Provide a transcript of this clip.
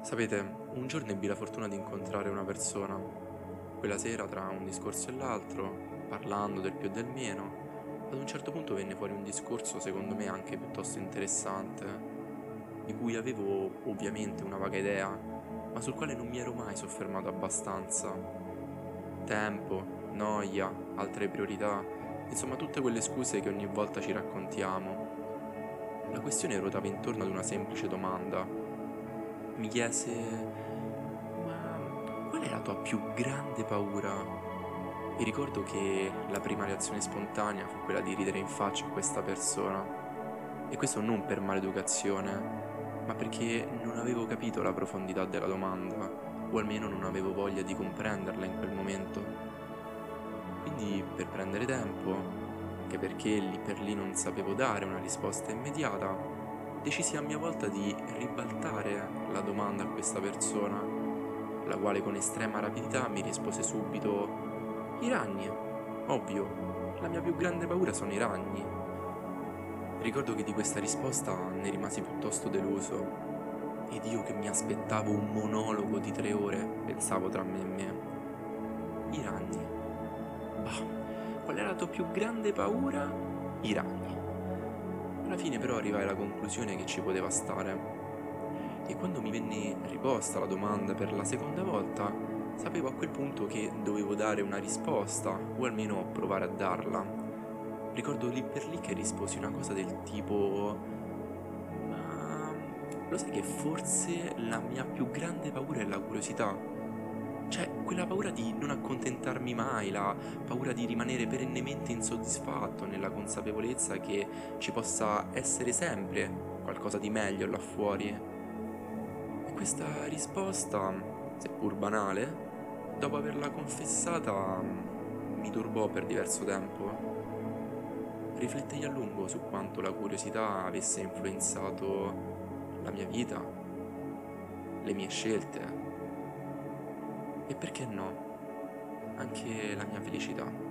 Sapete, un giorno ebbi la fortuna di incontrare una persona. Quella sera, tra un discorso e l'altro, parlando del più e del meno, ad un certo punto venne fuori un discorso secondo me anche piuttosto interessante, di cui avevo ovviamente una vaga idea, ma sul quale non mi ero mai soffermato abbastanza. Tempo, noia, altre priorità, insomma tutte quelle scuse che ogni volta ci raccontiamo. La questione ruotava intorno ad una semplice domanda. Mi chiese: ma qual è la tua più grande paura? E ricordo che la prima reazione spontanea fu quella di ridere in faccia a questa persona. E questo non per maleducazione, ma perché non avevo capito la profondità della domanda, o almeno non avevo voglia di comprenderla in quel momento. Quindi, per prendere tempo, anche perché lì per lì non sapevo dare una risposta immediata, decisi a mia volta di ribaltare la domanda a questa persona, la quale con estrema rapidità mi rispose subito: i ragni, ovvio, la mia più grande paura sono i ragni. Ricordo che di questa risposta ne rimasi piuttosto deluso, ed io che mi aspettavo un monologo di 3 ore, pensavo tra me e me. I ragni? Bah, qual era la tua più grande paura? I ragni. Alla fine però arrivai alla conclusione che ci poteva stare, e quando mi venne riposta la domanda per la seconda volta, sapevo a quel punto che dovevo dare una risposta, o almeno provare a darla. Ricordo lì per lì che risposi una cosa del tipo: ma lo sai che forse la mia più grande paura è la curiosità? Cioè, quella paura di non accontentarmi mai, la paura di rimanere perennemente insoddisfatto nella consapevolezza che ci possa essere sempre qualcosa di meglio là fuori. E questa risposta, seppur banale, dopo averla confessata, mi turbò per diverso tempo. Riflettei a lungo su quanto la curiosità avesse influenzato la mia vita, le mie scelte e, perché no, anche la mia felicità.